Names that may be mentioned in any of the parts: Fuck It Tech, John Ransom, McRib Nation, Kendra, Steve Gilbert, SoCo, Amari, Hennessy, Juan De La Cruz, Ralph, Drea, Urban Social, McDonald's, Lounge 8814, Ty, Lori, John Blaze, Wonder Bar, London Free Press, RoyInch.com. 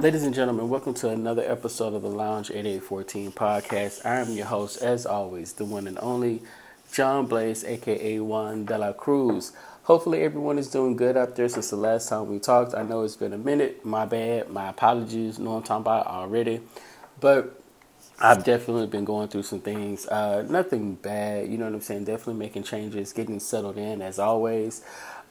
Ladies and gentlemen, welcome to another episode of the Lounge 8814 podcast. I am your host, as always, the one and only John Blaze, a.k.a. Juan De La Cruz. Hopefully everyone is doing good out there since the last time we talked. I know it's been a minute. My bad. My apologies. Know what I'm talking about already. But I've definitely been going through some things. Nothing bad. You know what I'm saying? Definitely making changes, getting settled in, as always.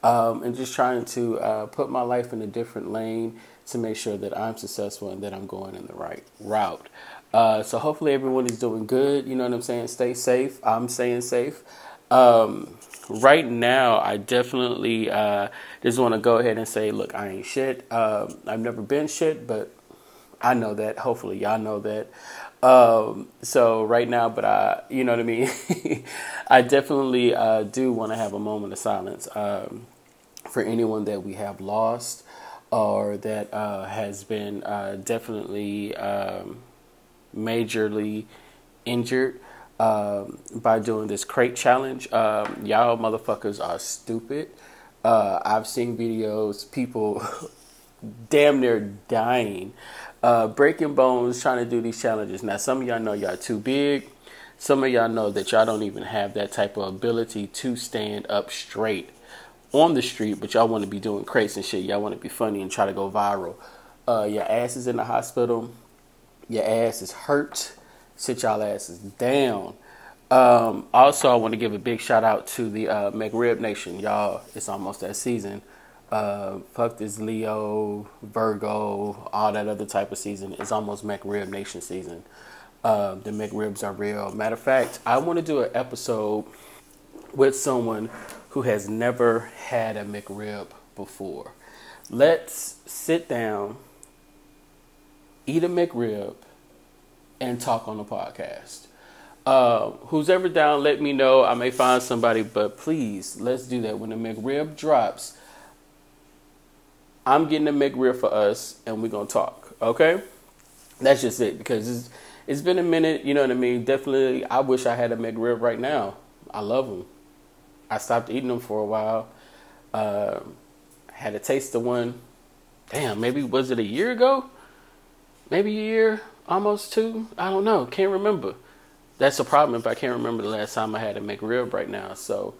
And just trying to put my life in a different lane to make sure that I'm successful and that I'm going in the right route. So hopefully everyone is doing good. You know what I'm saying? Stay safe. I'm staying safe. Right now, I definitely just want to go ahead and say, look, I ain't shit. I've never been shit, but I know that. Hopefully y'all know that. So right now, but you know what I mean? I definitely do want to have a moment of silence for anyone that we have lost or that has been definitely majorly injured by doing this crate challenge. Y'all motherfuckers are stupid. I've seen videos, people damn near dying, breaking bones trying to do these challenges. Now, some of y'all know y'all too big. Some of y'all know that y'all don't even have that type of ability to stand up straight on the street, but y'all want to be doing crates and shit. Y'all want to be funny and try to go viral. Your ass is in the hospital. Your ass is hurt. Sit y'all asses down. Also, I want to give a big shout out to the McRib Nation. Y'all, it's almost that season. Fuck this Leo, Virgo, all that other type of season. It's almost McRib Nation season. The McRibs are real. Matter of fact, I want to do an episode with someone who has never had a McRib before. Let's sit down, eat a McRib, and talk on the podcast. Who's ever down, let me know. I may find somebody, but please, let's do that. When the McRib drops, I'm getting a McRib for us, and we're going to talk, okay? That's just it, because it's been a minute, you know what I mean? Definitely, I wish I had a McRib right now. I love them. I stopped eating them for a while. Had a taste of one. Damn, maybe, was it a year ago? Maybe a year, almost two? I don't know. Can't remember. That's a problem if I can't remember the last time I had a McRib right now. So,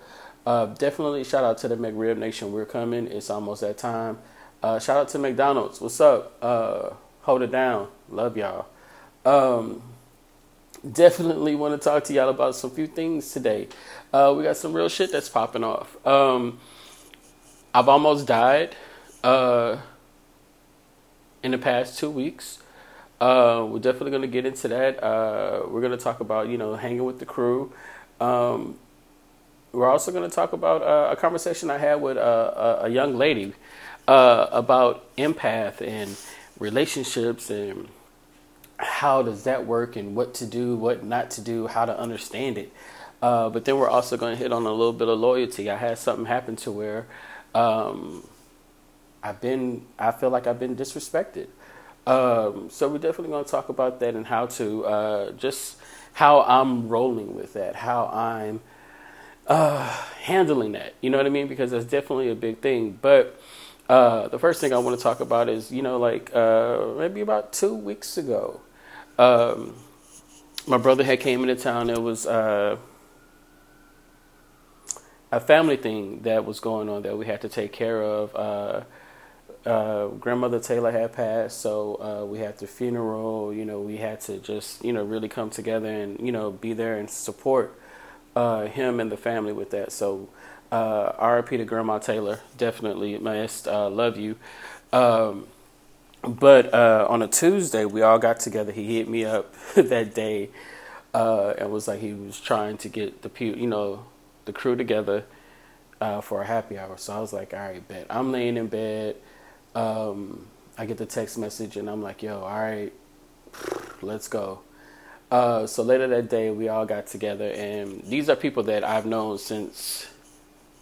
definitely shout out to the McRib Nation. We're coming. It's almost that time. Shout out to McDonald's. What's up? Hold it down. Love y'all. Definitely want to talk to y'all about some few things today. We got some real shit that's popping off. I've almost died in the past 2 weeks. We're definitely going to get into that. We're going to talk about, you know, hanging with the crew. We're also going to talk about a conversation I had with a young lady about empath and relationships and how does that work and what to do, what not to do, how to understand it. But then we're also going to hit on a little bit of loyalty. I had something happen to where I feel like I've been disrespected. So we're definitely going to talk about that and how to just how I'm rolling with that, how I'm handling that. You know what I mean? Because that's definitely a big thing. But the first thing I want to talk about is, you know, like maybe about 2 weeks ago, my brother had came into town. It was a family thing that was going on that we had to take care of. Grandmother Taylor had passed, so we had the funeral. You know, we had to just, you know, really come together and, you know, be there and support him and the family with that. So RIP to Grandma Taylor, definitely must love you. But on a Tuesday, we all got together. He hit me up that day and was like he was trying to get the crew together for a happy hour. So I was like, all right, bet. I'm laying in bed. I get the text message and I'm like, yo, all right, let's go. So later that day, we all got together, and these are people that I've known since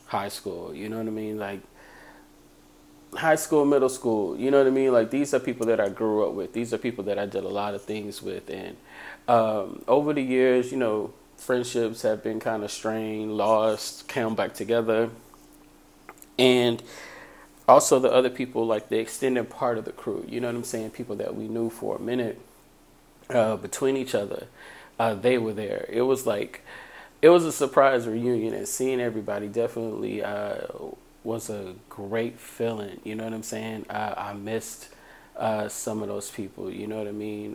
high school. You know what I mean? Like high school, middle school, you know what I mean? Like these are people that I grew up with. These are people that I did a lot of things with. And over the years, you know, friendships have been kind of strained, lost, came back together. And also the other people, like the extended part of the crew, you know what I'm saying? People that we knew for a minute between each other, they were there. It was like, it was a surprise reunion, and seeing everybody definitely was a great feeling, you know what I'm saying? I missed some of those people, you know what I mean?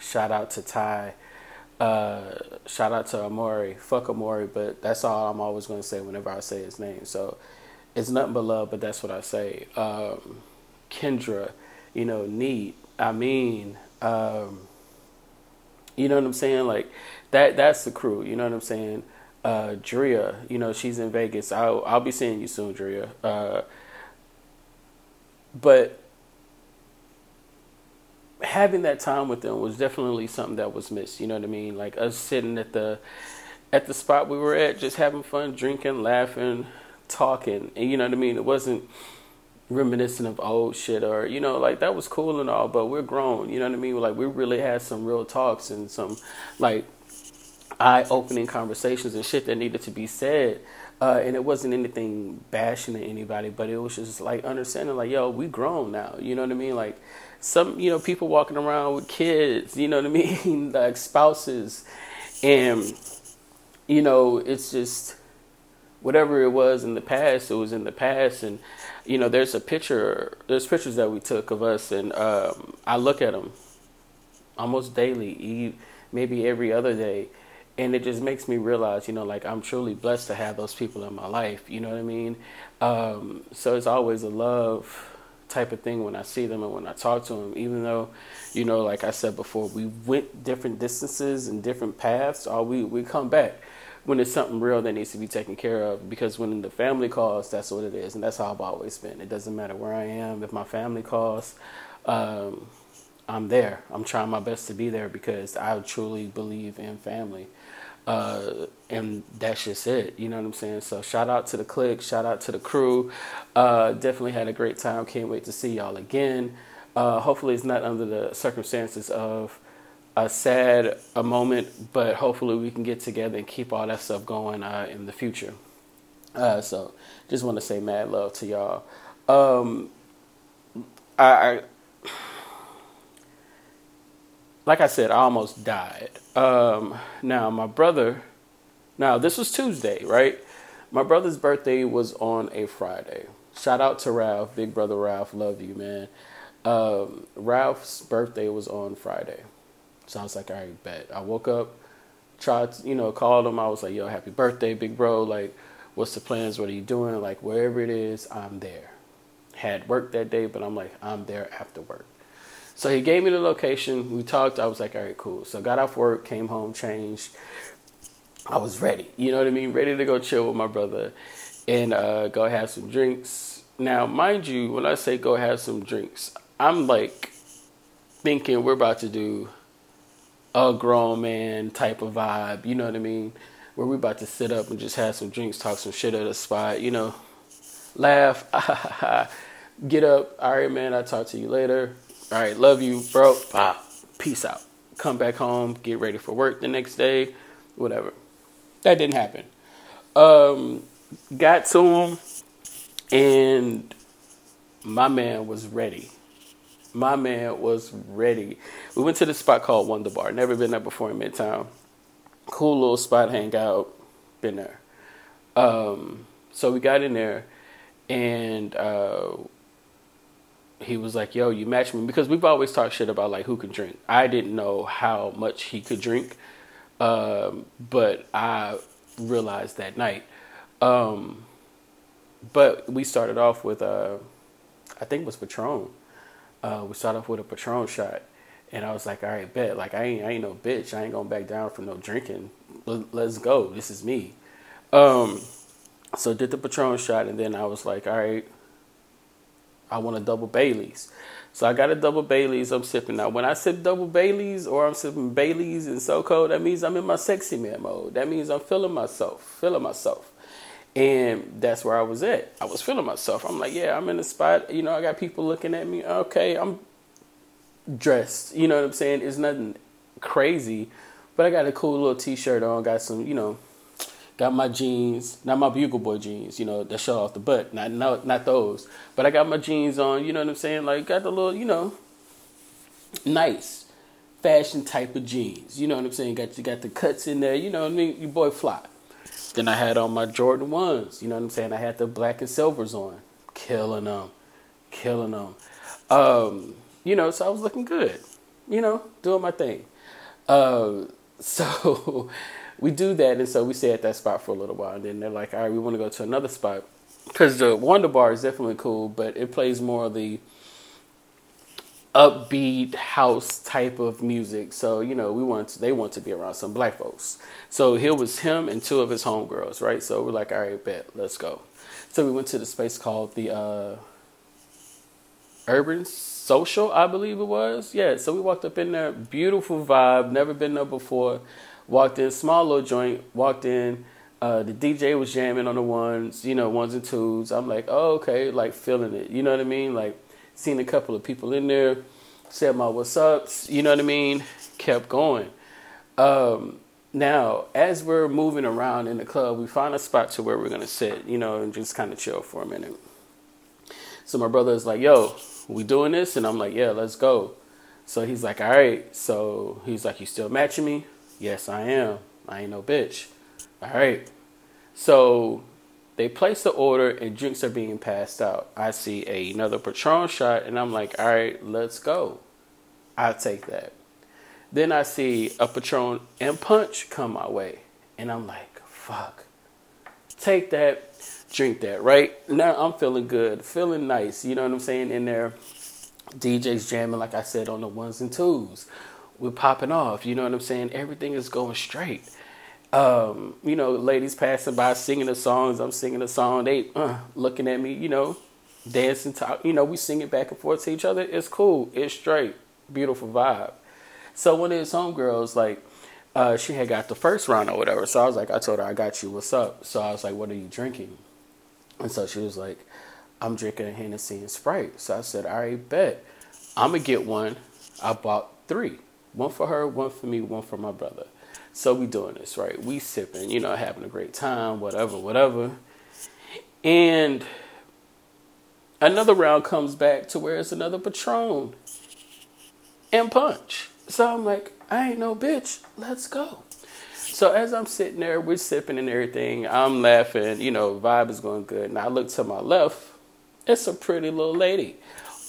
Shout out to Ty. Shout out to Amari. Fuck Amari, but that's all I'm always going to say whenever I say his name. So it's nothing but love, but that's what I say. Kendra, you know, Neat. I mean, you know what I'm saying? Like, that's the crew, you know what I'm saying? Drea, you know, she's in Vegas. I'll be seeing you soon, Drea. But having that time with them was definitely something that was missed, you know what I mean? Like us sitting at the spot we were at, just having fun, drinking, laughing, talking, and you know what I mean? It wasn't reminiscent of old shit, or, you know, like that was cool and all, but we're grown, you know what I mean? Like we really had some real talks and some like eye-opening conversations and shit that needed to be said. And it wasn't anything bashing at anybody, but it was just like understanding, like, yo, we grown now, you know what I mean? Like some, you know, people walking around with kids, you know what I mean, like spouses, and, you know, it's just whatever it was in the past, it was in the past. And, you know, there's pictures that we took of us, and I look at them almost daily, maybe every other day. And it just makes me realize, you know, like I'm truly blessed to have those people in my life. You know what I mean? So it's always a love type of thing when I see them and when I talk to them, even though, you know, like I said before, we went different distances and different paths, or we come back when it's something real that needs to be taken care of, because when the family calls, that's what it is. And that's how I've always been. It doesn't matter where I am. If my family calls, I'm there. I'm trying my best to be there, because I truly believe in family. And that's just it. You know what I'm saying? So shout out to the clique. Shout out to the crew. Definitely had a great time. Can't wait to see y'all again. Hopefully it's not under the circumstances of a sad moment, but hopefully we can get together and keep all that stuff going in the future. So just want to say mad love to y'all. I like I said, I almost died. Now, this was Tuesday, right? My brother's birthday was on a Friday. Shout out to Ralph, big brother Ralph, love you, man. Ralph's birthday was on Friday. So I was like, all right, bet. I woke up, called him. I was like, yo, happy birthday, big bro. Like, what's the plans? What are you doing? Like, wherever it is, I'm there. Had work that day, but I'm like, I'm there after work. So he gave me the location. We talked. I was like, all right, cool. So got off work, came home, changed. I was ready. You know what I mean? Ready to go chill with my brother and go have some drinks. Now, mind you, when I say go have some drinks, I'm like thinking we're about to do a grown man type of vibe. You know what I mean? Where we're about to sit up and just have some drinks, talk some shit at a spot, you know, laugh, get up. All right, man, I'll talk to you later. All right, love you, bro. Bye. Peace out. Come back home, get ready for work the next day, whatever. That didn't happen. Got to him, and my man was ready. We went to this spot called Wonder Bar. Never been there before in Midtown. Cool little spot, hang out. Been there. So we got in there, and he was like, yo, you match me, because we've always talked shit about like who could drink. I didn't know how much he could drink, but I realized that night. But we started off with, I think it was Patron. We started off with a Patron shot, and I was like, all right, bet. Like, I ain't no bitch. I ain't going back down for no drinking. Let's go. This is me. So did the Patron shot, and then I was like, all right, I want a double Bailey's. So I got a double Bailey's. I'm sipping. Now, when I sip double Bailey's, or I'm sipping Bailey's and SoCo, that means I'm in my sexy man mode. That means I'm feeling myself. And that's where I was at. I was feeling myself. I'm like, yeah, I'm in the spot. You know, I got people looking at me. Okay, I'm dressed. You know what I'm saying? It's nothing crazy, but I got a cool little T-shirt on. Got some, you know, Got my jeans, not my Bugle Boy jeans, you know, that shot off the butt, not those. But I got my jeans on, you know what I'm saying? Like, got the little, you know, nice fashion type of jeans, you know what I'm saying? Got the cuts in there, you know what I mean? Your boy fly. Then I had on my Jordan 1s, you know what I'm saying? I had the black and silvers on, killing them. You know, so I was looking good, you know, doing my thing. So we do that, and so we stay at that spot for a little while, and then they're like, all right, we want to go to another spot, because the Wonder Bar is definitely cool, but it plays more of the upbeat house type of music. So, you know, they want to be around some black folks. So here was him and two of his homegirls, right? So we're like, all right, bet, let's go. So we went to the space called the Urban Social, I believe it was. Yeah, so we walked up in there, beautiful vibe, never been there before. Walked in, small little joint, walked in, the DJ was jamming on the ones, you know, ones and twos. I'm like, oh, okay, like feeling it, you know what I mean? Like, seen a couple of people in there, said my what's ups, you know what I mean? Kept going. Now, as we're moving around in the club, we find a spot to where we're going to sit, you know, and just kind of chill for a minute. So my brother is like, yo, we doing this? And I'm like, yeah, let's go. So he's like, all right. So he's like, you still matching me? Yes, I am. I ain't no bitch. All right. So they place the order and drinks are being passed out. I see another Patron shot and I'm like, all right, let's go. I'll take that. Then I see a Patron and punch come my way. And I'm like, fuck. Take that. Drink that, right? Now I'm feeling good. Feeling nice. You know what I'm saying? In there, DJ's jamming, like I said, on the ones and twos. We're popping off, you know what I'm saying? Everything is going straight. You know, ladies passing by singing the songs. I'm singing the song. They looking at me, you know, dancing, talk, you know, we singing back and forth to each other. It's cool. It's straight. Beautiful vibe. So one of his homegirls, like, she had got the first round or whatever. So I was like, I told her, I got you. What's up? So I was like, what are you drinking? And so she was like, I'm drinking a Hennessy and Sprite. So I said, all right, bet. I'm going to get one. I bought three. One for her, one for me, one for my brother. So we doing this, right? We sipping, you know, having a great time, whatever. And another round comes back to where it's another Patron and punch. So I'm like, I ain't no bitch. Let's go. So as I'm sitting there, we're sipping and everything. I'm laughing. You know, vibe is going good. And I look to my left. It's a pretty little lady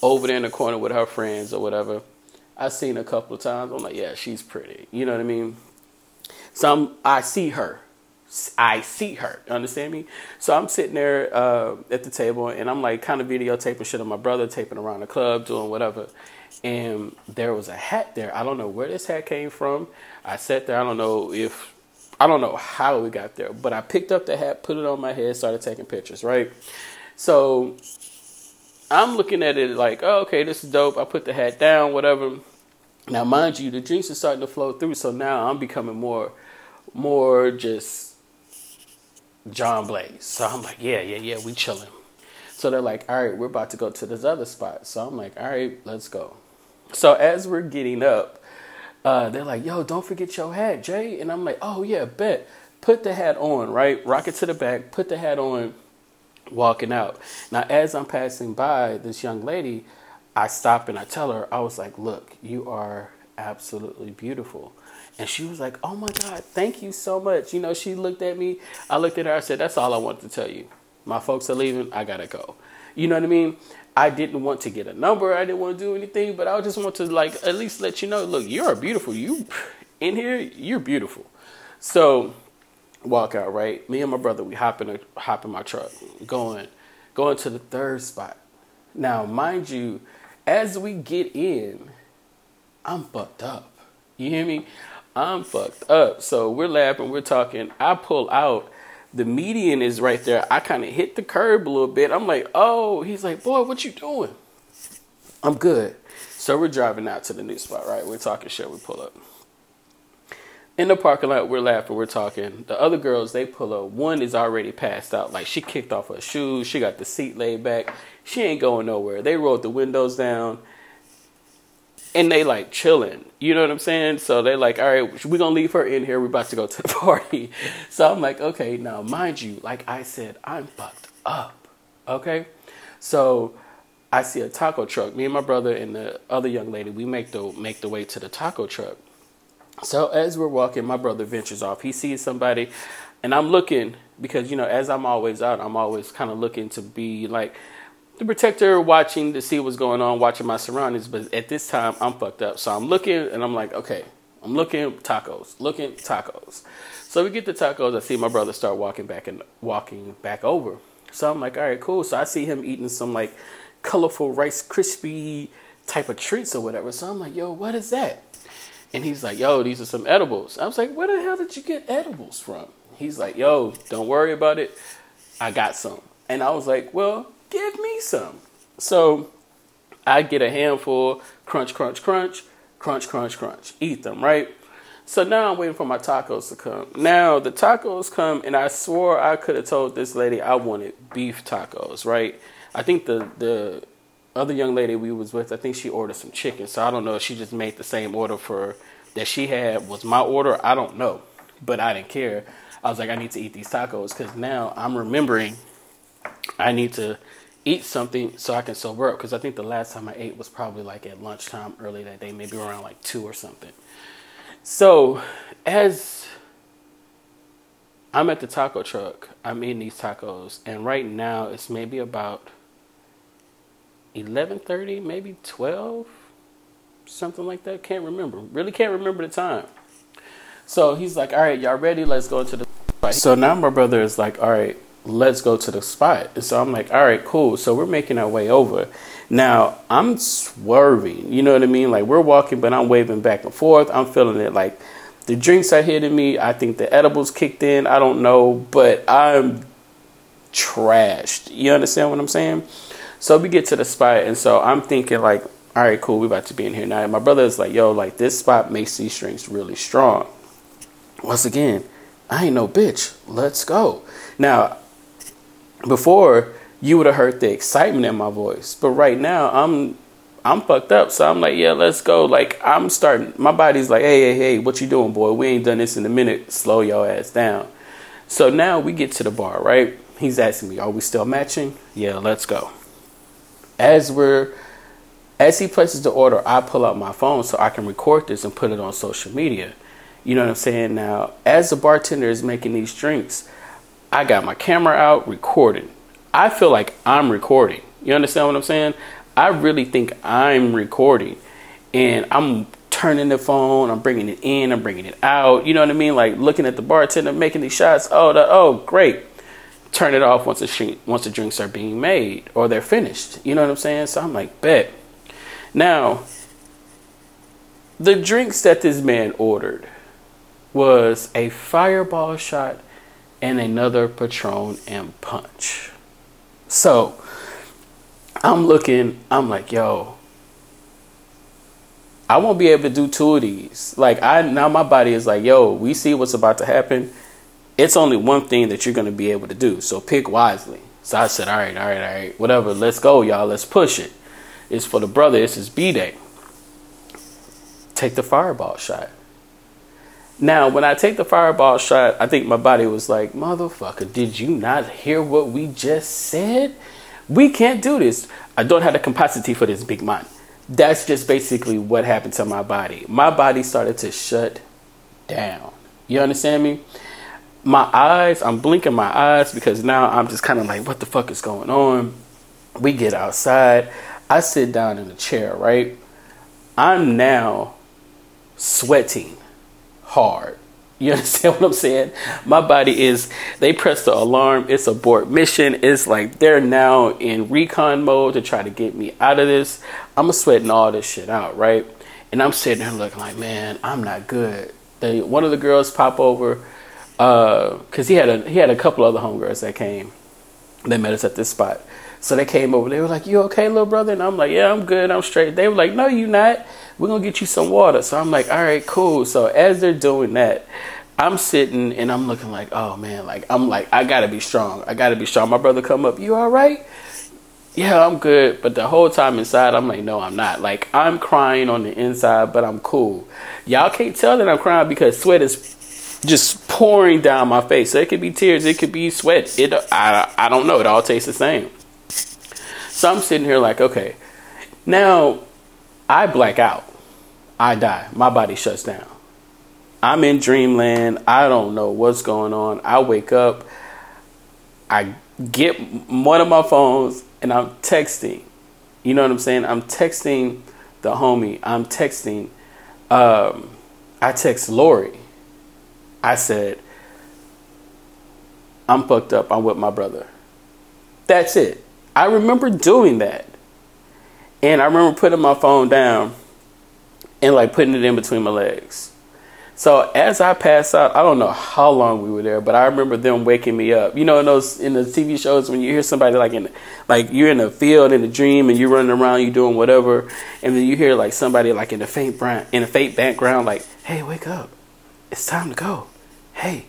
over there in the corner with her friends or whatever. I've seen a couple of times. I'm like, yeah, she's pretty. You know what I mean? So I see her. Understand me? So I'm sitting there at the table, and I'm like kind of videotaping shit of my brother, taping around the club, doing whatever. And there was a hat there. I don't know where this hat came from. I sat there. I don't know how we got there. But I picked up the hat, put it on my head, started taking pictures, right? So I'm looking at it like, oh, okay, this is dope. I put the hat down, whatever. Now, mind you, the drinks are starting to flow through. So now I'm becoming more just John Blaze. So I'm like, yeah, we chilling. So they're like, all right, we're about to go to this other spot. So I'm like, all right, let's go. So as we're getting up, they're like, yo, don't forget your hat, Jay. And I'm like, oh, yeah, bet. Put the hat on, right? Rock it to the back. Put the hat on. Walking out. Now, as I'm passing by this young lady, I stop and I tell her, I was like, look, you are absolutely beautiful. And she was like, oh my God, thank you so much. You know, she looked at me. I looked at her. I said, that's all I wanted to tell you. My folks are leaving. I got to go. You know what I mean? I didn't want to get a number. I didn't want to do anything, but I just want to like at least let you know, look, you're beautiful. You in here, you're beautiful. So walk out, right? Me and my brother, we hop in my truck, going to the third spot. Now, mind you, as we get in, I'm fucked up. You hear me? I'm fucked up. So we're laughing, we're talking. I pull out. The median is right there. I kind of hit the curb a little bit. I'm like, oh, he's like, boy, what you doing? I'm good. So we're driving out to the new spot, right? We're talking shit. We pull up. In the parking lot, we're laughing, we're talking. The other girls, they pull up. One is already passed out. Like, she kicked off her shoes. She got the seat laid back. She ain't going nowhere. They rolled the windows down. And they like chilling, you know what I'm saying? So they like, all right, we're gonna leave her in here. We're about to go to the party. So I'm like, okay, now mind you, like I said, I'm fucked up, okay? So I see a taco truck. Me and my brother and the other young lady, we make the way to the taco truck. So as we're walking, my brother ventures off. He sees somebody, and I'm looking because, you know, as I'm always out, I'm always kind of looking to be like the protector, watching to see what's going on, watching my surroundings. But at this time, I'm fucked up. So I'm looking, and I'm like, okay, I'm looking tacos. So we get the tacos. I see my brother start walking back over. So I'm like, all right, cool. So I see him eating some like colorful Rice Krispie type of treats or whatever. So I'm like, yo, what is that? And he's like, yo, these are some edibles. I was like, where the hell did you get edibles from? He's like, yo, don't worry about it. I got some. And I was like, well, give me some. So I get a handful, crunch, eat them, right? So now I'm waiting for my tacos to come. Now the tacos come, and I swore I could have told this lady I wanted beef tacos, right? I think the other young lady we was with, I think she ordered some chicken. So I don't know if she just made the same order for that she had was my order. I don't know, but I didn't care. I was like, I need to eat these tacos because now I'm remembering I need to eat something so I can sober up, because I think the last time I ate was probably like at lunchtime early that day, maybe around like 2 or something. So as I'm at the taco truck, I'm eating these tacos, and right now it's maybe about 11:30, maybe 12, something like that. Can't remember. Really can't remember the time. So he's like, all right, y'all ready? Let's go to the spot. So now my brother is like, all right, let's go to the spot. And so I'm like, all right, cool. So we're making our way over. Now I'm swerving. You know what I mean? Like we're walking, but I'm waving back and forth. I'm feeling it. Like the drinks are hitting me. I think the edibles kicked in. I don't know, but I'm trashed. You understand what I'm saying? So we get to the spot, and so I'm thinking like, all right, cool, we're about to be in here now. And my brother is like, yo, like this spot makes these drinks really strong. Once again, I ain't no bitch. Let's go. Now, before you would have heard the excitement in my voice, but right now I'm fucked up. So I'm like, yeah, let's go. Like I'm starting. My body's like, hey, what you doing, boy? We ain't done this in a minute. Slow your ass down. So now we get to the bar, right? He's asking me, are we still matching? Yeah, let's go. As he places the order, I pull out my phone so I can record this and put it on social media. You know what I'm saying? Now, as the bartender is making these drinks, I got my camera out recording. I feel like I'm recording. You understand what I'm saying? I really think I'm recording, and I'm turning the phone. I'm bringing it in. I'm bringing it out. You know what I mean? Like looking at the bartender making these shots. Oh, great. Turn it off once the drinks are being made or they're finished. You know what I'm saying? So I'm like, bet. Now, the drinks that this man ordered was a fireball shot and another Patron and punch. So I'm looking, I'm like, yo, I won't be able to do 2 of these. Like now my body is like, yo, we see what's about to happen. It's only one thing that you're going to be able to do. So pick wisely. So I said, all right. Whatever. Let's go, y'all. Let's push it. It's for the brother. It's his B-Day. Take the fireball shot. Now, when I take the fireball shot, I think my body was like, motherfucker, did you not hear what we just said? We can't do this. I don't have the capacity for this, big man. That's just basically what happened to my body. My body started to shut down. You understand me? My eyes, I'm blinking my eyes because now I'm just kind of like, what the fuck is going on? We get outside. I sit down in a chair, right? I'm now sweating hard. You understand what I'm saying? My body is, they press the alarm. It's abort mission. It's like they're now in recon mode to try to get me out of this. I'm sweating all this shit out, right? And I'm sitting there looking like, man, I'm not good. One of the girls pop over. Cause he had a couple other homegirls that came. They met us at this spot. So they came over. They were like, you okay, little brother? And I'm like, yeah, I'm good. I'm straight. They were like, no, you not. We're going to get you some water. So I'm like, all right, cool. So as they're doing that, I'm sitting and I'm looking like, oh man, like, I'm like, I got to be strong. My brother come up. You all right? yeah, I'm good. But the whole time inside, I'm like, no, I'm not. Like, I'm crying on the inside, but I'm cool. Y'all can't tell that I'm crying because sweat is just pouring down my face. So it could be tears. It could be sweat. I don't know. It all tastes the same. So I'm sitting here like, okay, now I black out. I die. My body shuts down. I'm in dreamland. I don't know what's going on. I wake up. I get one of my phones and I'm texting. You know what I'm saying? I'm texting the homie. I'm texting. I text Lori. I said, I'm fucked up. I'm with my brother. That's it. I remember doing that. And I remember putting my phone down and like putting it in between my legs. So as I pass out, I don't know how long we were there, but I remember them waking me up. You know, in the TV shows when you hear somebody like you're in a field in a dream and you're running around, you're doing whatever, and then you hear like somebody like in a faint background, like, "Hey, wake up! It's time to go. Hey,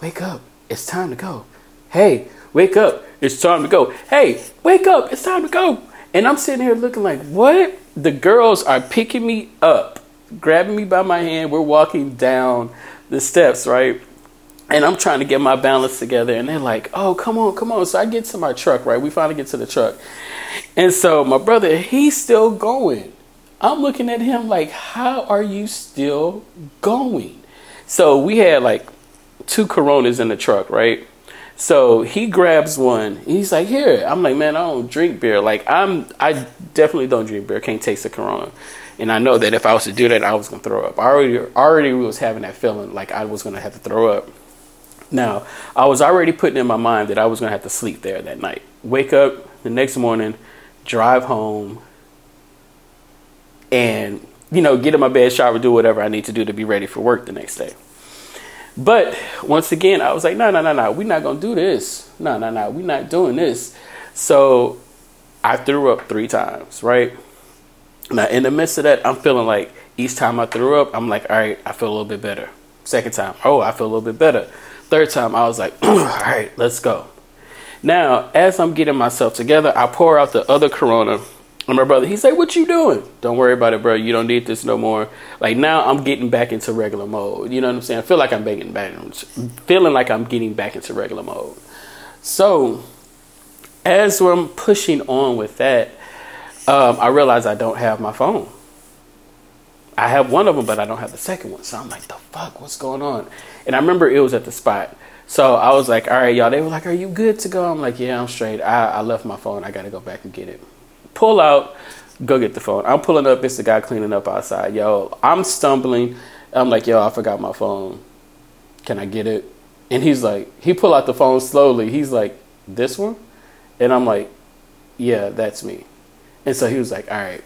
wake up! It's time to go. Hey, wake up! It's time to go. Hey, wake up! It's time to go." And I'm sitting here looking like, what? The girls are picking me up, grabbing me by my hand. We're walking down the steps, right? And I'm trying to get my balance together. And they're like, oh, come on, come on. So I get to my truck, right? We finally get to the truck. And so my brother, he's still going. I'm looking at him like, how are you still going? So we had like 2 Coronas in the truck, right? So he grabs one. He's like, here. I'm like, man, I don't drink beer. Like, I definitely don't drink beer. Can't taste a Corona. And I know that if I was to do that, I was going to throw up. I already was having that feeling like I was going to have to throw up. Now, I was already putting in my mind that I was going to have to sleep there that night. Wake up the next morning, drive home, and, you know, get in my bed, shower, do whatever I need to do to be ready for work the next day. But once again, I was like, no, we're not going to do this. No, we're not doing this. So I threw up 3 times, right? Now, in the midst of that, I'm feeling like each time I threw up, I'm like, all right, I feel a little bit better. Second time, oh, I feel a little bit better. Third time, I was like, all right, let's go. Now, as I'm getting myself together, I pour out the other Corona. And my brother, he's like, what you doing? Don't worry about it, bro. You don't need this no more. Like, now I'm getting back into regular mode. You know what I'm saying? I feel like I'm getting back into regular mode. So as I'm pushing on with that, I realize I don't have my phone. I have one of them, but I don't have the second one. So I'm like, the fuck? What's going on? And I remember it was at the spot. So I was like, all right, y'all. They were like, are you good to go? I'm like, yeah, I'm straight. I left my phone. I got to go back and get it. Pull out, go get the phone. I'm pulling up. It's the guy cleaning up outside. Yo, I'm stumbling. I'm like, yo, I forgot my phone. Can I get it? And he's like, he pull out the phone slowly. He's like, this one? And I'm like, yeah, that's me. And so he was like, all right,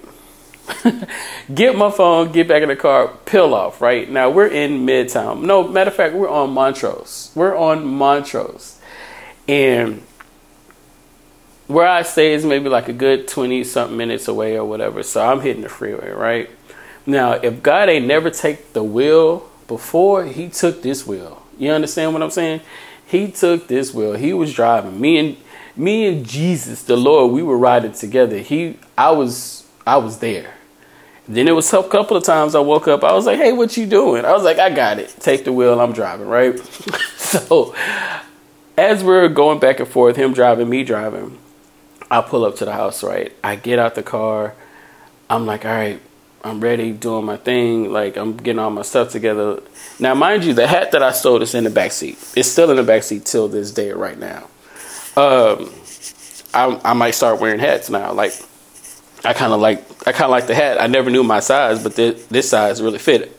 get my phone, get back in the car, peel off, right? Now, we're in Midtown. No, matter of fact, we're on Montrose. And where I stay is maybe like a good 20-something minutes away or whatever. So I'm hitting the freeway, right? Now, if God ain't never take the wheel before, he took this wheel. You understand what I'm saying? He took this wheel. He was driving. Me and Jesus, the Lord, we were riding together. I was there. Then it was a couple of times I woke up. I was like, hey, what you doing? I was like, I got it. Take the wheel. I'm driving, right? So as we're going back and forth, him driving, me driving, I pull up to the house, right? I get out the car. I'm like, all right, I'm ready, doing my thing. Like, I'm getting all my stuff together. Now, mind you, the hat that I stole is in the backseat. It's still in the backseat till this day right now. I might start wearing hats now. Like, I kind of like the hat. I never knew my size, but this size really fit it.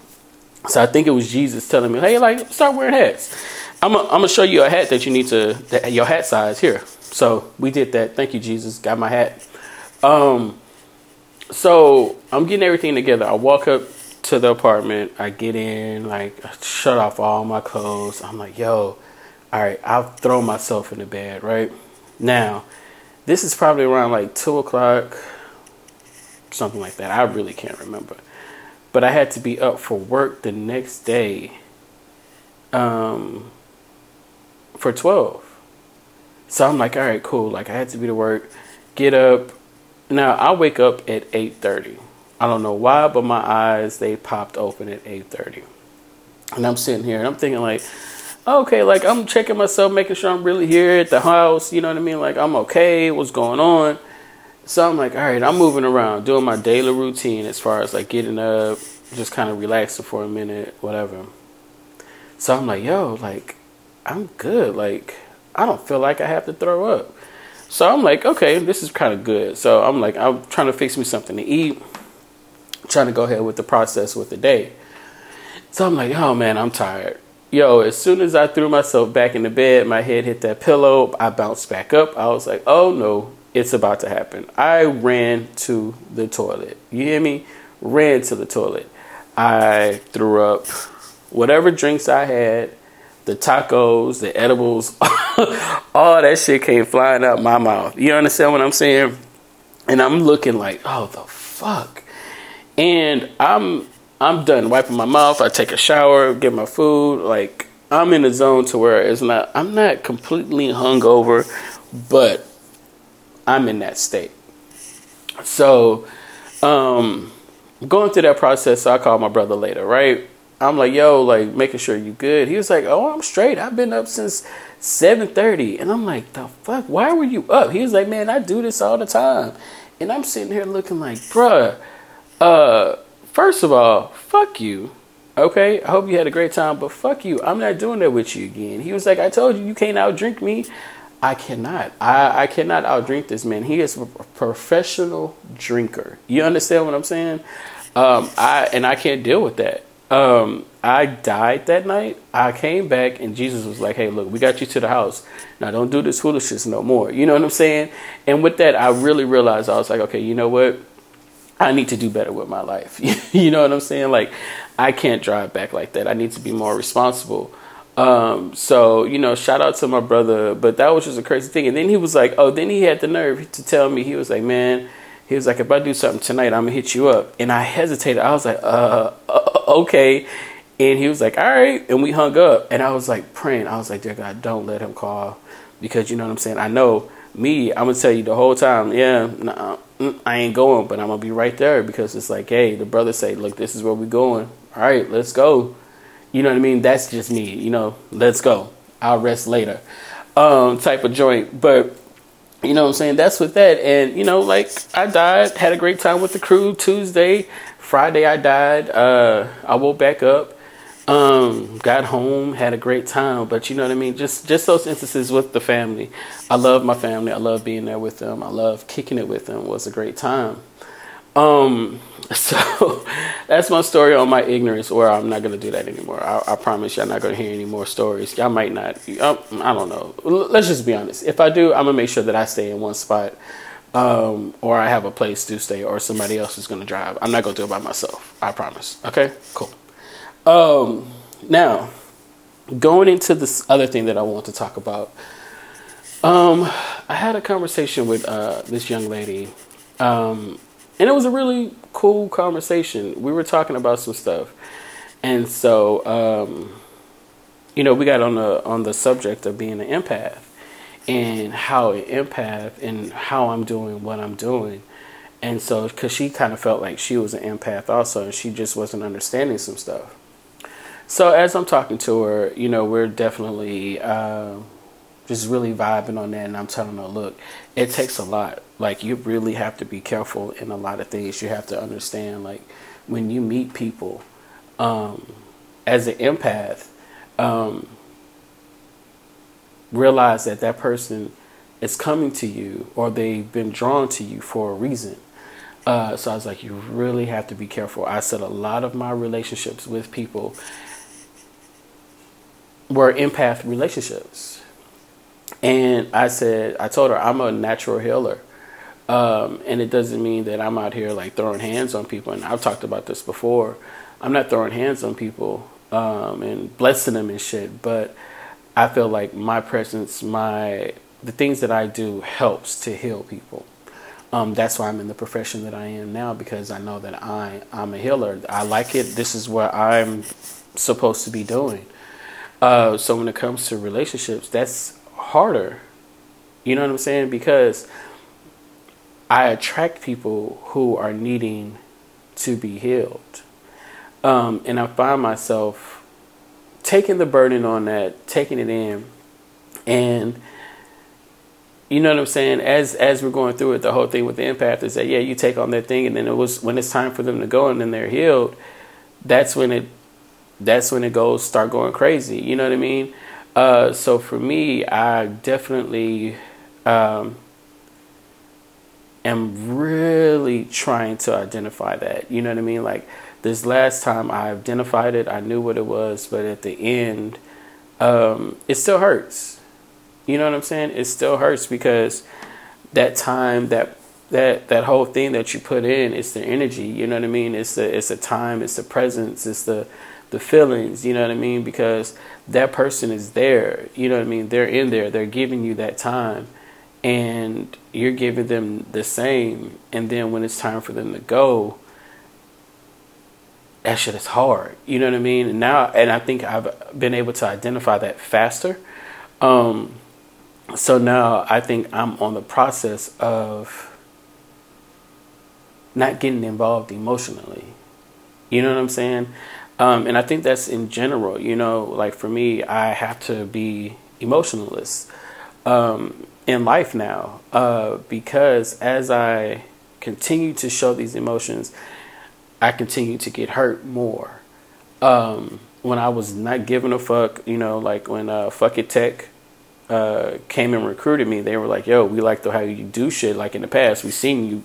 So I think it was Jesus telling me, hey, like, start wearing hats. I'm going to show you a hat that you need your hat size here. So we did that. Thank you, Jesus. Got my hat. So I'm getting everything together. I walk up to the apartment. I get in, like, I shut off all my clothes. I'm like, yo, all right, I'll throw myself in the bed, right? Now, this is probably around like 2:00, something like that. I really can't remember. But I had to be up for work the next day for 12. So I'm like, all right, cool. Like, I had to be to work. get up. Now, I wake up at 8:30. I don't know why, but my eyes, they popped open at 8:30. And I'm sitting here and I'm thinking like, okay, like I'm checking myself, making sure I'm really here at the house. You know what I mean? Like I'm okay. What's going on? So I'm like, all right, I'm moving around, doing my daily routine as far as like getting up, just kind of relaxing for a minute, whatever. So I'm like, yo, like I'm good. Like I don't feel like I have to throw up. So I'm like, okay, this is kind of good. So I'm like, I'm trying to fix me something to eat, trying to go ahead with the process with the day. So I'm like, oh man, I'm tired. Yo, as soon as I threw myself back in the bed, my head hit that pillow, I bounced back up. I was like, oh no, it's about to happen. I ran to the toilet. You hear me? Ran to the toilet. I threw up whatever drinks I had, the tacos, the edibles, all that shit came flying out my mouth. You understand what I'm saying? And I'm looking like, oh, the fuck. And I'm done wiping my mouth. I take a shower, get my food. Like, I'm in a zone to where it's not, I'm not completely hungover, but I'm in that state. So, going through that process, so I called my brother later, right? I'm like, yo, like, making sure you good. He was like, oh, I'm straight. I've been up since 7:30. And I'm like, the fuck? Why were you up? He was like, man, I do this all the time. And I'm sitting here looking like, bruh, first of all, fuck you. Okay, I hope you had a great time, but fuck you. I'm not doing that with you again. He was like, I told you, you can't outdrink me. I cannot. I cannot outdrink this man. He is a professional drinker. You understand what I'm saying? I can't deal with that. I died that night. I came back and Jesus was like, hey, look, we got you to the house. Now don't do this foolishness no more. You know what I'm saying? And with that, I really realized, I was like, okay, you know what? I need to do better with my life. You know what I'm saying? Like, I can't drive back like that. I need to be more responsible. So, you know, shout out to my brother. But that was just a crazy thing. And then he was like, oh, then he had the nerve to tell me. He was like, man, he was like, if I do something tonight, I'm going to hit you up. And I hesitated. I was like, okay. And he was like, all right. And we hung up. And I was like praying. I was like, dear God, don't let him call. Because you know what I'm saying? I know me. I'm going to tell you the whole time. Yeah, nah. I ain't going, but I'm going to be right there because it's like, hey, the brother say, look, this is where we going. All right, let's go. You know what I mean? That's just me, you know, let's go. I'll rest later type of joint. But, you know what I'm saying? That's with that. And, you know, like I died, had a great time with the crew Tuesday, Friday I died. I woke back up, got home, had a great time. But, you know what I mean? Just those instances with the family. I love my family. I love being there with them. I love kicking it with them. It was a great time. So that's my story on my ignorance, or I'm not going to do that anymore. I promise you, I'm not going to hear any more stories. Y'all might not. I don't know. Let's just be honest. If I do, I'm going to make sure that I stay in one spot, or I have a place to stay, or somebody else is going to drive. I'm not going to do it by myself. I promise. Okay, cool. Now, going into this other thing that I want to talk about. I had a conversation with this young lady, and it was a really cool conversation. We were talking about some stuff, and so you know, we got on the subject of being an empath and how an empath and how I'm doing what I'm doing, and so because she kind of felt like she was an empath also, and she just wasn't understanding some stuff. So as I'm talking to her, you know, we're definitely just really vibing on that. And I'm telling her, look, it takes a lot. Like, you really have to be careful in a lot of things. You have to understand, like, when you meet people, as an empath, realize that that person is coming to you or they've been drawn to you for a reason. So I was like, you really have to be careful. I said a lot of my relationships with people were empath relationships. And I told her I'm a natural healer. And it doesn't mean that I'm out here like throwing hands on people. And I've talked about this before. I'm not throwing hands on people and blessing them and shit. But I feel like my presence, the things that I do helps to heal people. That's why I'm in the profession that I am now, because I know that I'm a healer. I like it. This is what I'm supposed to be doing. So when it comes to relationships, that's harder. You know what I'm saying? Because I attract people who are needing to be healed. And I find myself taking the burden on that, taking it in. And you know what I'm saying? As we're going through it, the whole thing with the empath is that, yeah, you take on that thing, and then it was when it's time for them to go and then they're healed, that's when it goes, start going crazy. You know what I mean? So for me, I definitely am really trying to identify that. You know what I mean? Like this last time I identified it, I knew what it was, but at the end, it still hurts. You know what I'm saying? It still hurts because that time, that whole thing that you put in, it's the energy. You know what I mean? It's the time, it's the presence, it's the feelings. You know what I mean? Because that person is there. You know what I mean? They're in there. They're giving you that time, and you're giving them the same. And then when it's time for them to go, that shit is hard. You know what I mean? And now, and I think I've been able to identify that faster. So now I think I'm on the process of not getting involved emotionally. You know what I'm saying? And I think that's in general, you know, like for me, I have to be emotionless in life now, because as I continue to show these emotions, I continue to get hurt more. When I was not giving a fuck, you know, like when Fuck It Tech came and recruited me, they were like, yo, we like the how you do shit. Like in the past, we seen you,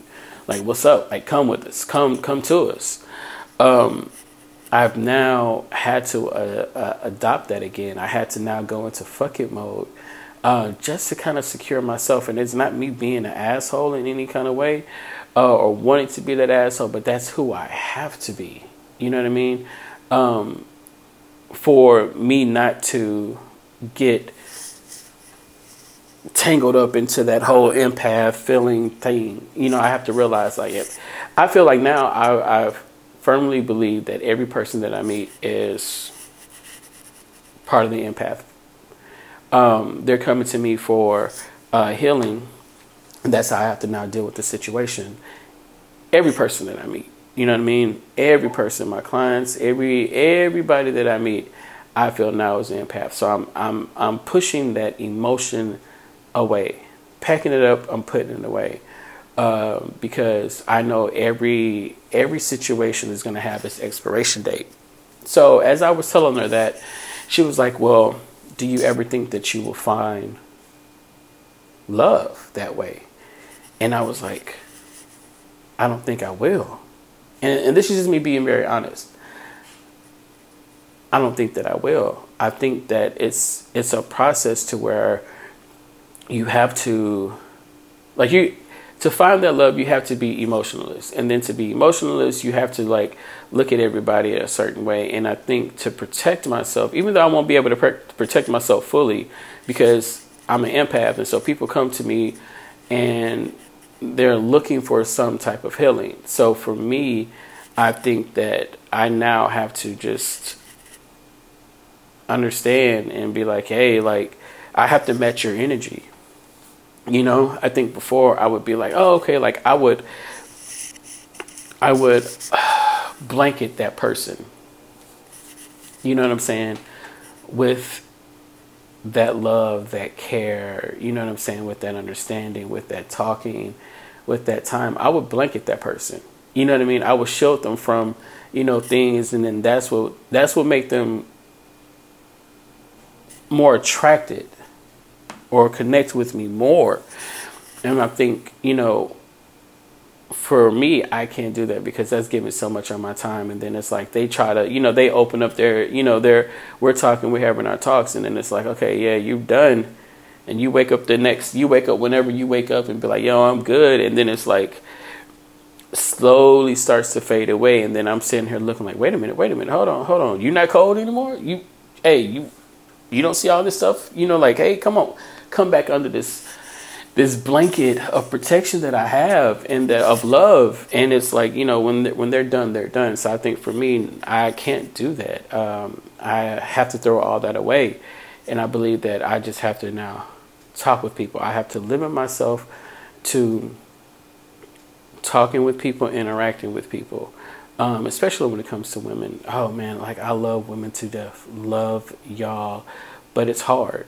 like, what's up? Like, come with us. Come to us. I've now had to adopt that again. I had to now go into fuck it mode just to kind of secure myself. And it's not me being an asshole in any kind of way or wanting to be that asshole, but that's who I have to be. You know what I mean? For me not to get tangled up into that whole empath feeling thing. You know, I have to realize, like, I feel like now I firmly believe that every person that I meet is part of the empath. They're coming to me for healing. That's how I have to now deal with the situation. Every person that I meet. You know what I mean? Every person, my clients, everybody that I meet, I feel now is an empath. So I'm pushing that emotion away, packing it up. I'm putting it away because I know every situation is going to have its expiration date. So as I was telling her that, she was like, "Well, do you ever think that you will find love that way?" And I was like, "I don't think I will." And this is just me being very honest. I don't think that I will. I think that it's a process to where you have to, like, you to find that love, you have to be emotionless. And then to be emotionless, you have to, like, look at everybody a certain way. And I think to protect myself, even though I won't be able to protect myself fully because I'm an empath. And so people come to me and they're looking for some type of healing. So for me, I think that I now have to just understand and be like, hey, like, I have to match your energy. You know, I think before I would be like, oh, okay, like I would blanket that person. You know what I'm saying? With that love, that care, you know what I'm saying, with that understanding, with that talking, with that time, I would blanket that person. You know what I mean? I would shield them from, you know, things, and then that's what make them more attracted or connect with me more. And I think, you know, for me, I can't do that because that's giving so much of my time. And then it's like they try to, you know, they open up their, you know, we're talking, we're having our talks. And then it's like, okay, yeah, you've done. And you wake up whenever you wake up and be like, yo, I'm good. And then it's like slowly starts to fade away. And then I'm sitting here looking like, wait a minute. Hold on. You're not cold anymore. You don't see all this stuff, you know, like, hey, come on, come back under this blanket of protection that I have and of love. And it's like, you know, when they're done, they're done. So I think for me, I can't do that. I have to throw all that away. And I believe that I just have to now talk with people. I have to limit myself to talking with people, interacting with people, especially when it comes to women. Oh man, like I love women to death, love y'all, but it's hard.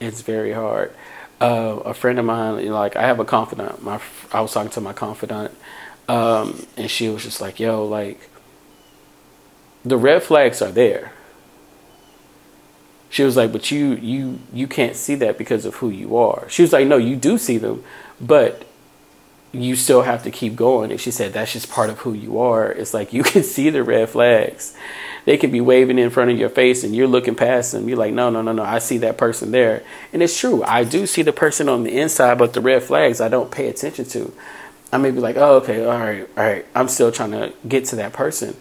It's very hard. A friend of mine, like I have a confidant. I was talking to my confidant, and she was just like, "Yo, like the red flags are there." She was like, "But you can't see that because of who you are." She was like, "No, you do see them, but you still have to keep going." And she said, "That's just part of who you are. It's like you can see the red flags. They can be waving in front of your face and you're looking past them. You're like, no, I see that person there." And it's true. I do see the person on the inside, but the red flags I don't pay attention to. I may be like, oh, okay, all right. I'm still trying to get to that person.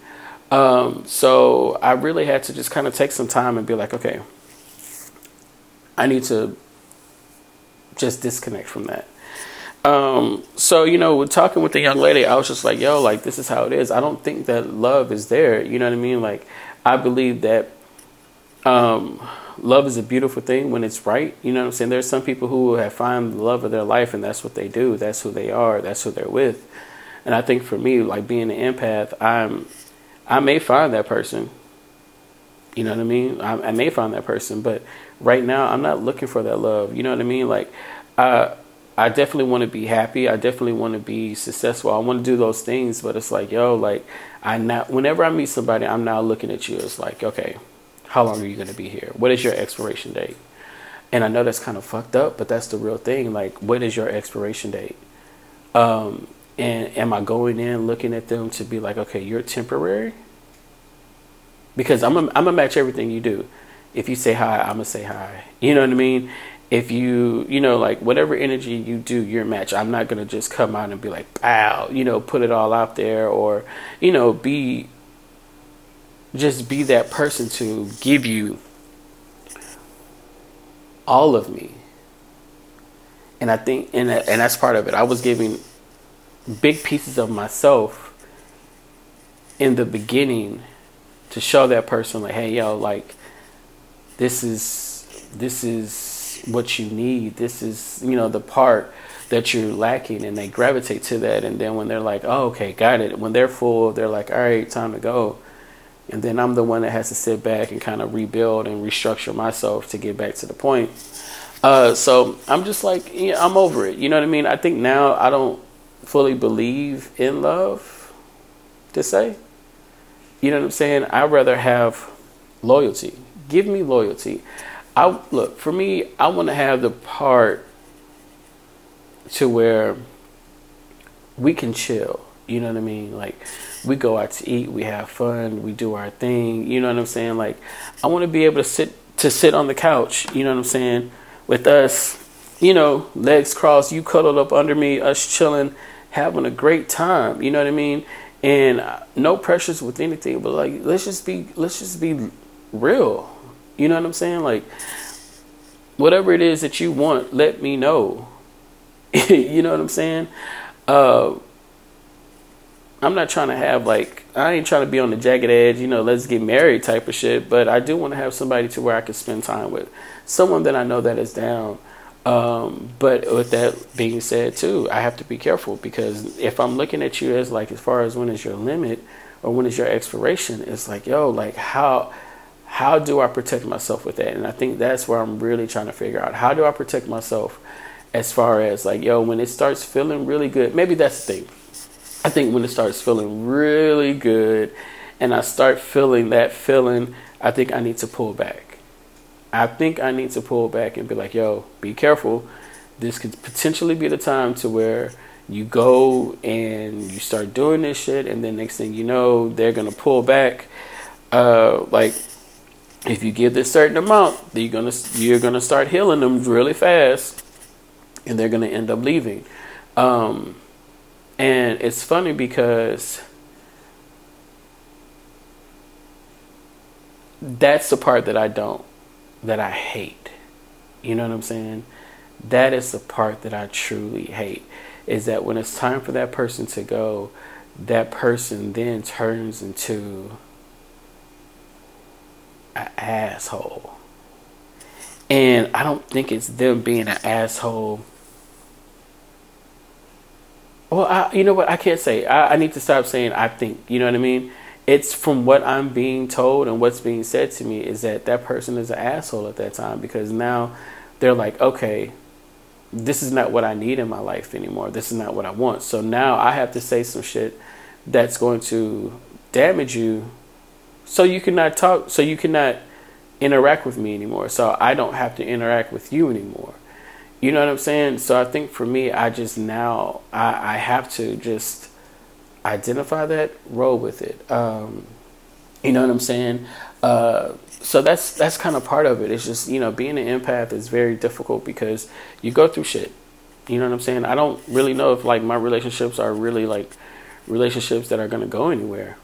So I really had to just kind of take some time and be like, okay, I need to just disconnect from that. So, with talking with the young lady, I was just like, yo, like, this is how it is. I don't think that love is there. You know what I mean? Like, I believe that, love is a beautiful thing when it's right. You know what I'm saying? There's some people who have found the love of their life and that's what they do. That's who they are. That's who they're with. And I think for me, like being an empath, I may find that person, you know what I mean? I may find that person, but right now I'm not looking for that love. You know what I mean? Like, I definitely want to be happy. I definitely want to be successful. I want to do those things, but it's like, yo, like whenever I meet somebody, I'm not looking at you. It's like, okay, how long are you going to be here? What is your expiration date? And I know that's kind of fucked up, but that's the real thing. Like, what is your expiration date? And am I going in looking at them to be like, okay, you're temporary? Because I'm a match everything you do. If you say hi, I'm going to say hi. You know what I mean? If you whatever energy you do, your match. I'm not going to just come out and be like, pow, put it all out there or, be that person to give you all of me. And I think, and that's part of it. I was giving big pieces of myself in the beginning to show that person like, hey, yo, like, this is what you need. This is, the part that you're lacking, and they gravitate to that. And then when they're like, oh, okay, got it. When they're full, they're like, all right, time to go. And then I'm the one that has to sit back and kind of rebuild and restructure myself to get back to the point. So I'm just like, I'm over it. You know what I mean? I think now I don't fully believe in love to say, you know what I'm saying? I'd rather have loyalty. Give me loyalty. For me, I want to have the part to where we can chill. You know what I mean? Like, we go out to eat, we have fun, we do our thing. You know what I'm saying? Like, I want to be able to sit on the couch. You know what I'm saying? With us, legs crossed, you cuddled up under me, us chilling, having a great time. You know what I mean? And no pressures with anything, but like, let's just be real. You know what I'm saying? Like, whatever it is that you want, let me know. You know what I'm saying? I'm not trying to have, like, I ain't trying to be on the jagged edge, let's get married type of shit. But I do want to have somebody to where I can spend time with. Someone that I know that is down. But with that being said, too, I have to be careful. Because if I'm looking at you as, like, as far as when is your limit or when is your expiration, it's like, yo, like, how do I protect myself with that? And I think that's where I'm really trying to figure out. How do I protect myself as far as like, yo, when it starts feeling really good, maybe that's the thing. I think when it starts feeling really good and I start feeling that feeling, I think I need to pull back. I think I need to pull back and be like, yo, be careful. This could potentially be the time to where you go and you start doing this shit. And then next thing you know, they're going to pull back. If you give this certain amount, you're gonna start healing them really fast, and they're gonna end up leaving. And it's funny because that's the part that I hate. You know what I'm saying? That is the part that I truly hate. Is that when it's time for that person to go, that person then turns into an asshole. And I don't think it's them being an asshole Well, you know what? I can't say. I need to stop saying I think. You know what I mean? It's from what I'm being told and what's being said to me is that that person is an asshole at that time, because now they're like, okay, this is not what I need in my life anymore. This is not what I want. So now I have to say some shit that's going to damage you, so you cannot talk, so you cannot interact with me anymore. So I don't have to interact with you anymore. You know what I'm saying? So I think for me, I just now, I have to just identify that, roll with it. You know what I'm saying? So that's kind of part of it. It's just, you know, being an empath is very difficult because you go through shit. You know what I'm saying? I don't really know if like my relationships are really like relationships that are going to go anywhere.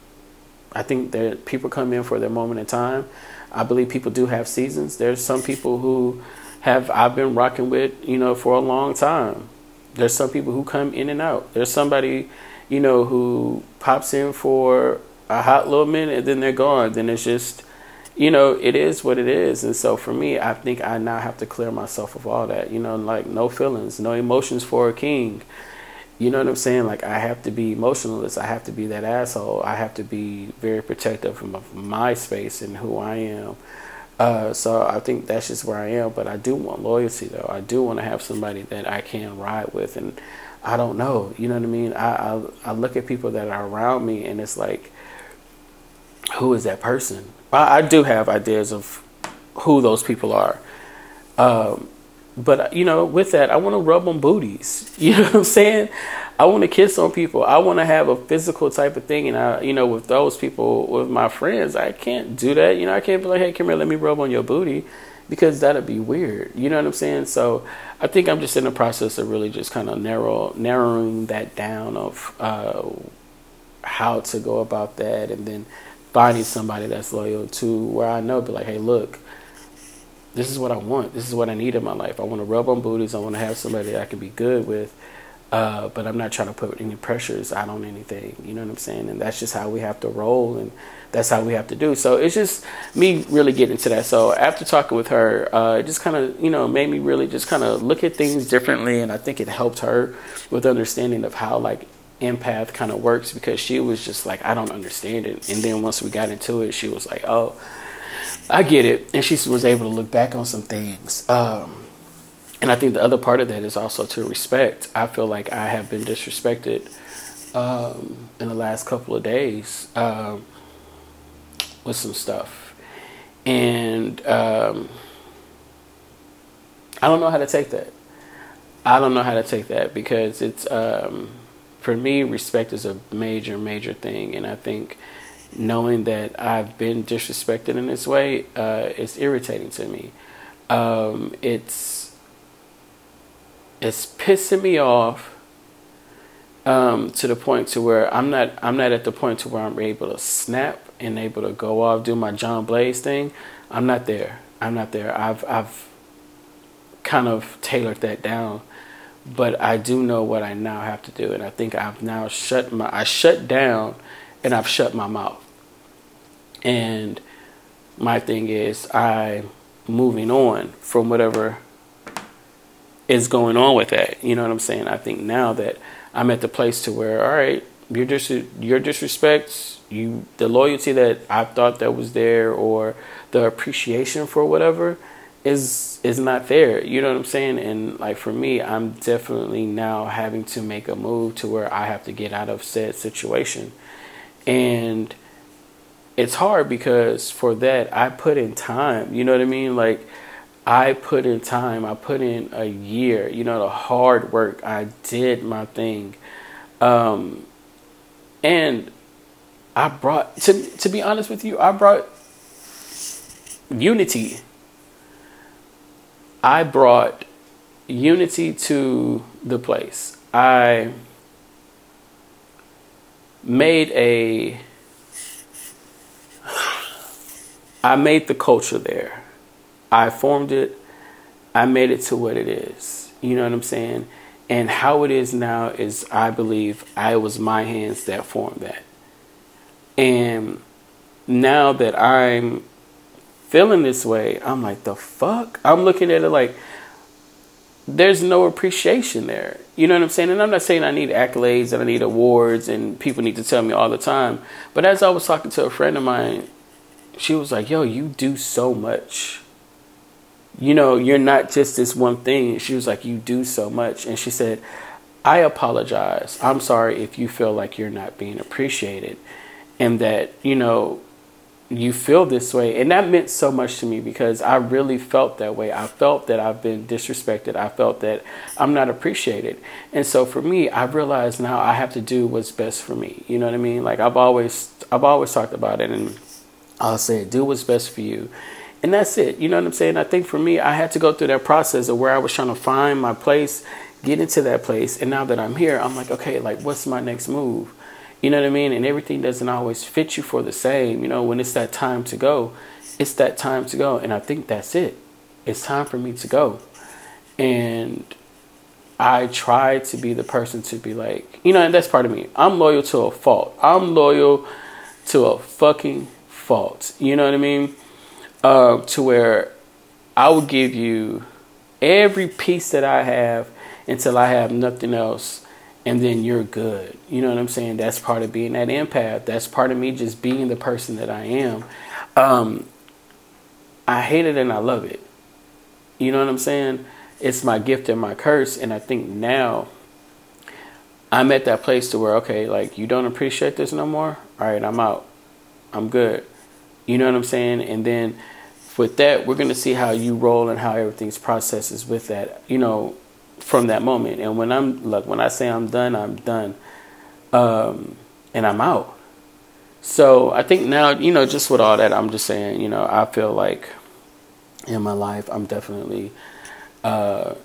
I think that people come in for their moment in time. I believe people do have seasons. There's some people who I've been rocking with, you know, for a long time. There's some people who come in and out. There's somebody, you know, who pops in for a hot little minute and then they're gone. Then it's just, you know, it is what it is. And so for me, I think I now have to clear myself of all that, you know, like no feelings, no emotions for a king. You know what I'm saying? Like, I have to be emotionless. I have to be that asshole. I have to be very protective of my space and who I am. So I think that's just where I am. But I do want loyalty, though. I do want to have somebody that I can ride with. And I don't know. You know what I mean? I look at people that are around me, and it's like, who is that person? I do have ideas of who those people are. But, you know, with that, I want to rub on booties. You know what I'm saying? I want to kiss on people. I want to have a physical type of thing. And, you know, with those people, with my friends, I can't do that. You know, I can't be like, hey, come here, let me rub on your booty, because that would be weird. You know what I'm saying? So I think I'm just in the process of really just kind of narrowing that down of how to go about that, and then finding somebody that's loyal to where I know, be like, hey, look, this is what I want. This is what I need in my life. I want to rub on booties. I want to have somebody that I can be good with. But I'm not trying to put any pressures out on anything. You know what I'm saying? And that's just how we have to roll. And that's how we have to do. So it's just me really getting into that. So after talking with her, it just kind of, you know, made me really just kind of look at things differently. And I think it helped her with understanding of how, like, empath kind of works, because she was just like, I don't understand it. And then once we got into it, she was like, oh, I get it. And she was able to look back on some things. And I think the other part of that is also to respect. I feel like I have been disrespected in the last couple of days with some stuff. And I don't know how to take that. I don't know how to take that, because it's, for me, respect is a major, major thing. And I think knowing that I've been disrespected in this way, it's irritating to me. It's pissing me off to the point to where I'm not at the point to where I'm able to snap and able to go off, do my John Blaze thing. I'm not there. I've kind of tailored that down, but I do know what I now have to do, and I think I've now shut down. And I've shut my mouth. And my thing is, I'm moving on from whatever is going on with that. You know what I'm saying? I think now that I'm at the place to where, all right, your disrespects, the loyalty that I thought that was there, or the appreciation for whatever is not there. You know what I'm saying? And like for me, I'm definitely now having to make a move to where I have to get out of said situation. And it's hard, because for that, I put in time. You know what I mean? Like, I put in time. I put in a year, you know, the hard work. I did my thing. And I brought, to be honest with you, I brought unity. I brought unity to the place. I made the culture there. I formed it. I made it to what it is. You know what I'm saying? And how it is now is, I believe, it was my hands that formed that. And now that I'm feeling this way, I'm like, the fuck? I'm looking at it like, there's no appreciation there. You know what I'm saying? And I'm not saying I need accolades and I need awards and people need to tell me all the time. But as I was talking to a friend of mine, she was like, yo, you do so much. You know, you're not just this one thing. She was like, you do so much. And she said, I apologize. I'm sorry if you feel like you're not being appreciated and that, you know, you feel this way. And that meant so much to me because I really felt that way. I felt that I've been disrespected. I felt that I'm not appreciated. And so for me, I realized now I have to do what's best for me. You know what I mean? Like I've always talked about it, and I'll say, do what's best for you. And that's it. You know what I'm saying? I think for me, I had to go through that process of where I was trying to find my place, get into that place. And now that I'm here, I'm like, okay, like what's my next move? You know what I mean? And everything doesn't always fit you for the same. You know, when it's that time to go, it's that time to go. And I think that's it. It's time for me to go. And I try to be the person to be like, you know, and that's part of me. I'm loyal to a fault. I'm loyal to a fucking fault. You know what I mean? To where I will give you every piece that I have until I have nothing else. And then you're good. You know what I'm saying? That's part of being that empath. That's part of me just being the person that I am. I hate it and I love it. You know what I'm saying? It's my gift and my curse. And I think now I'm at that place to where, okay, like you don't appreciate this no more. All right, I'm out. I'm good. You know what I'm saying? And then with that, we're going to see how you roll and how everything's processes with that, you know, from that moment. And when when I say I'm done, and I'm out. So I think now, you know, just with all that, I'm just saying, you know, I feel like in my life, I'm definitely, at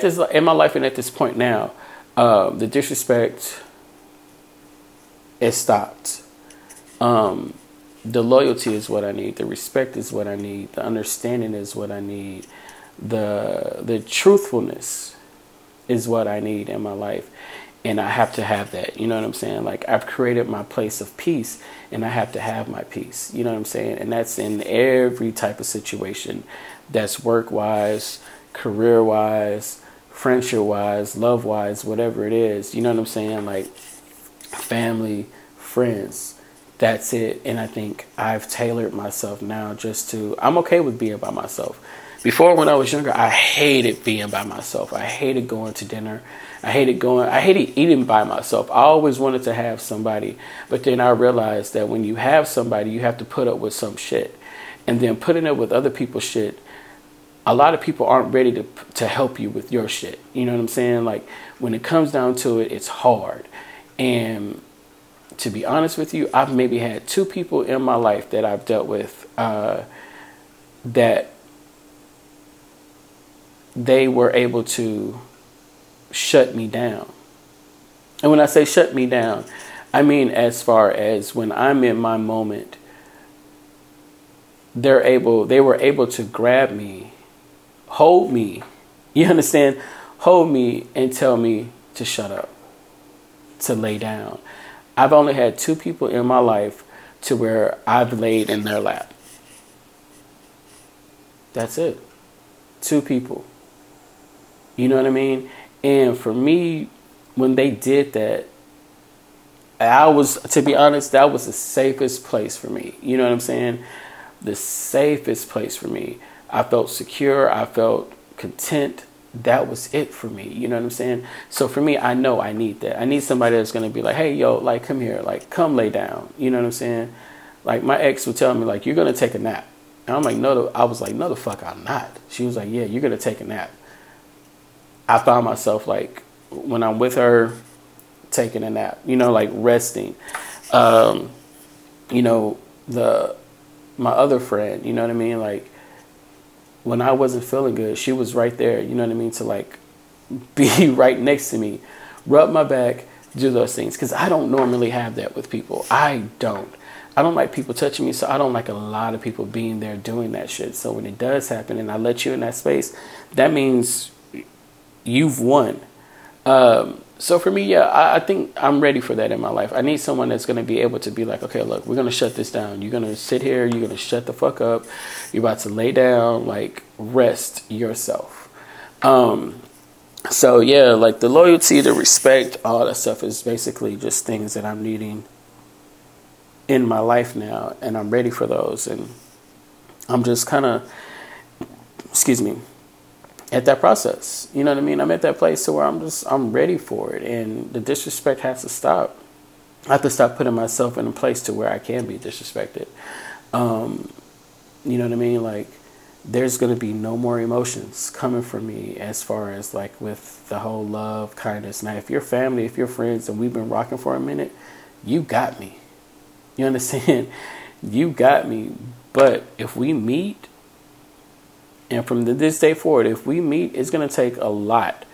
this point now, the disrespect is stopped. The loyalty is what I need. The respect is what I need. The understanding is what I need. The truthfulness is what I need in my life. And I have to have that. You know what I'm saying? Like I've created my place of peace and I have to have my peace. You know what I'm saying? And that's in every type of situation. That's work wise, career wise, friendship wise, love wise, whatever it is. You know what I'm saying? Like family, friends, that's it. And I think I've tailored myself now just to, I'm okay with being by myself. Before, when I was younger, I hated being by myself. I hated going to dinner. I hated eating by myself. I always wanted to have somebody. But then I realized that when you have somebody, you have to put up with some shit. And then putting up with other people's shit, a lot of people aren't ready to help you with your shit. You know what I'm saying? Like, when it comes down to it, it's hard. And to be honest with you, I've maybe had two people in my life that I've dealt with that they were able to shut me down. And when I say shut me down, I mean as far as when I'm in my moment, they were able to grab me, hold me, you understand? Hold me and tell me to shut up, to lay down. I've only had two people in my life to where I've laid in their lap. That's it. Two people. You know what I mean? And for me, when they did that, to be honest, that was the safest place for me. You know what I'm saying? The safest place for me. I felt secure. I felt content. That was it for me. You know what I'm saying? So for me, I know I need that. I need somebody that's going to be like, hey, yo, like, come here. Like, come lay down. You know what I'm saying? Like, my ex would tell me, like, you're going to take a nap. And I'm like, no, I was like, no, the fuck, I'm not. She was like, yeah, you're going to take a nap. I found myself, like, when I'm with her, taking a nap, you know, like resting. You know, my other friend, you know what I mean? Like, when I wasn't feeling good, she was right there, you know what I mean? To, like, be right next to me, rub my back, do those things. Because I don't normally have that with people. I don't like people touching me, so I don't like a lot of people being there doing that shit. So when it does happen and I let you in that space, that means you've won. So for me, yeah, I think I'm ready for that in my life. I need someone that's going to be able to be like, okay, look, we're going to shut this down. You're going to sit here. You're going to shut the fuck up. You're about to lay down, like, rest yourself. So yeah, like the loyalty, the respect, all that stuff is basically just things that I'm needing in my life now, and I'm ready for those, and I'm just kind of, at that process. You know what I mean? I'm at that place to where I'm ready for it, and the disrespect has to stop. I have to stop putting myself in a place to where I can be disrespected. You know what I mean? Like, there's going to be no more emotions coming from me as far as, like, with the whole love, kindness. Now, if you're family, if you're friends, and we've been rocking for a minute, you got me. You understand? You got me. But if we meet, and from this day forward, if we meet, it's going to take a lot.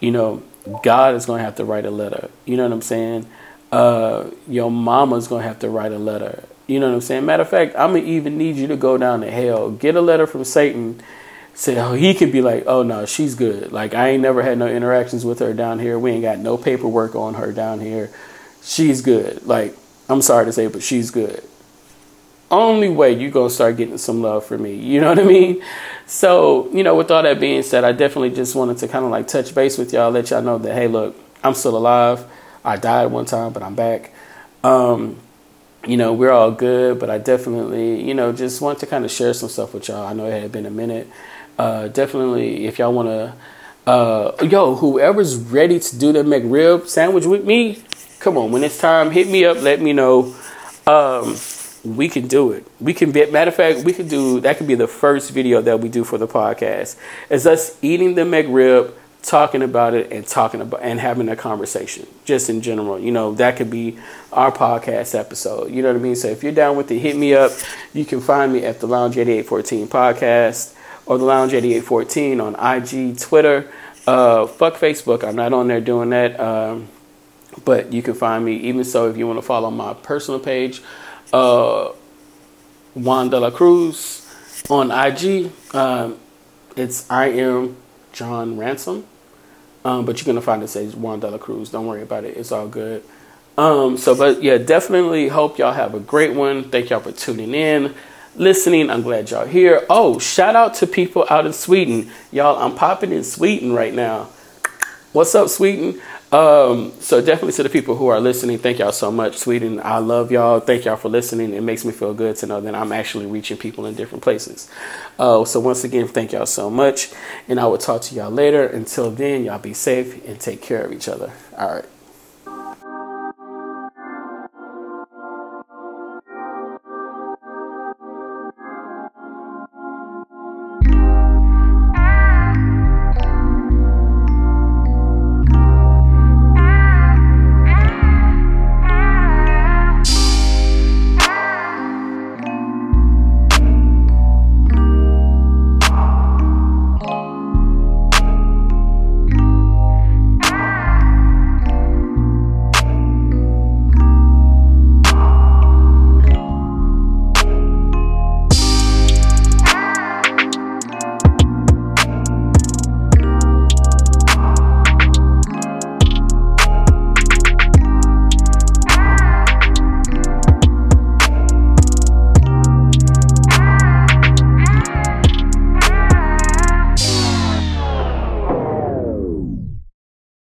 You know, God is going to have to write a letter. You know what I'm saying? Your mama's going to have to write a letter. You know what I'm saying? Matter of fact, I'm going to even need you to go down to hell. Get a letter from Satan. Say, oh, he could be like, oh, no, she's good. Like, I ain't never had no interactions with her down here. We ain't got no paperwork on her down here. She's good. Like, I'm sorry to say, but she's good. Only way you gonna start getting some love for me. You know what I mean? So, you know, with all that being said, I definitely just wanted to kind of like touch base with y'all, let y'all know that, hey, look, I'm still alive. I died one time, but I'm back. You know, we're all good, but I definitely, you know, just want to kind of share some stuff with y'all. I know it had been a minute. Definitely, if y'all want to, whoever's ready to do the McRib sandwich with me, come on, when it's time, hit me up, let me know. We can do it. We can be, matter of fact, we could do, that could be the first video that we do for the podcast. It's us eating the McRib, talking about it, and having a conversation just in general. You know, that could be our podcast episode. You know what I mean? So if you're down with it, hit me up. You can find me at the Lounge 8814 podcast or the Lounge 8814 on IG, Twitter, fuck Facebook. I'm not on there doing that. But you can find me. Even so, if you want to follow my personal page, Juan De La Cruz on IG, it's I am John Ransom, but you're gonna find it says Juan De La Cruz. Don't worry about it, it's all good. But yeah, definitely hope y'all have a great one. Thank y'all for tuning in, listening. I'm glad y'all here. Oh, shout out to people out in Sweden, y'all. I'm popping in Sweden right now. What's up, Sweden? So definitely to the people who are listening, thank y'all so much, Sweden. I love y'all. Thank y'all for listening. It makes me feel good to know that I'm actually reaching people in different places. So once again, thank y'all so much. And I will talk to y'all later. Until then, y'all be safe and take care of each other. All right.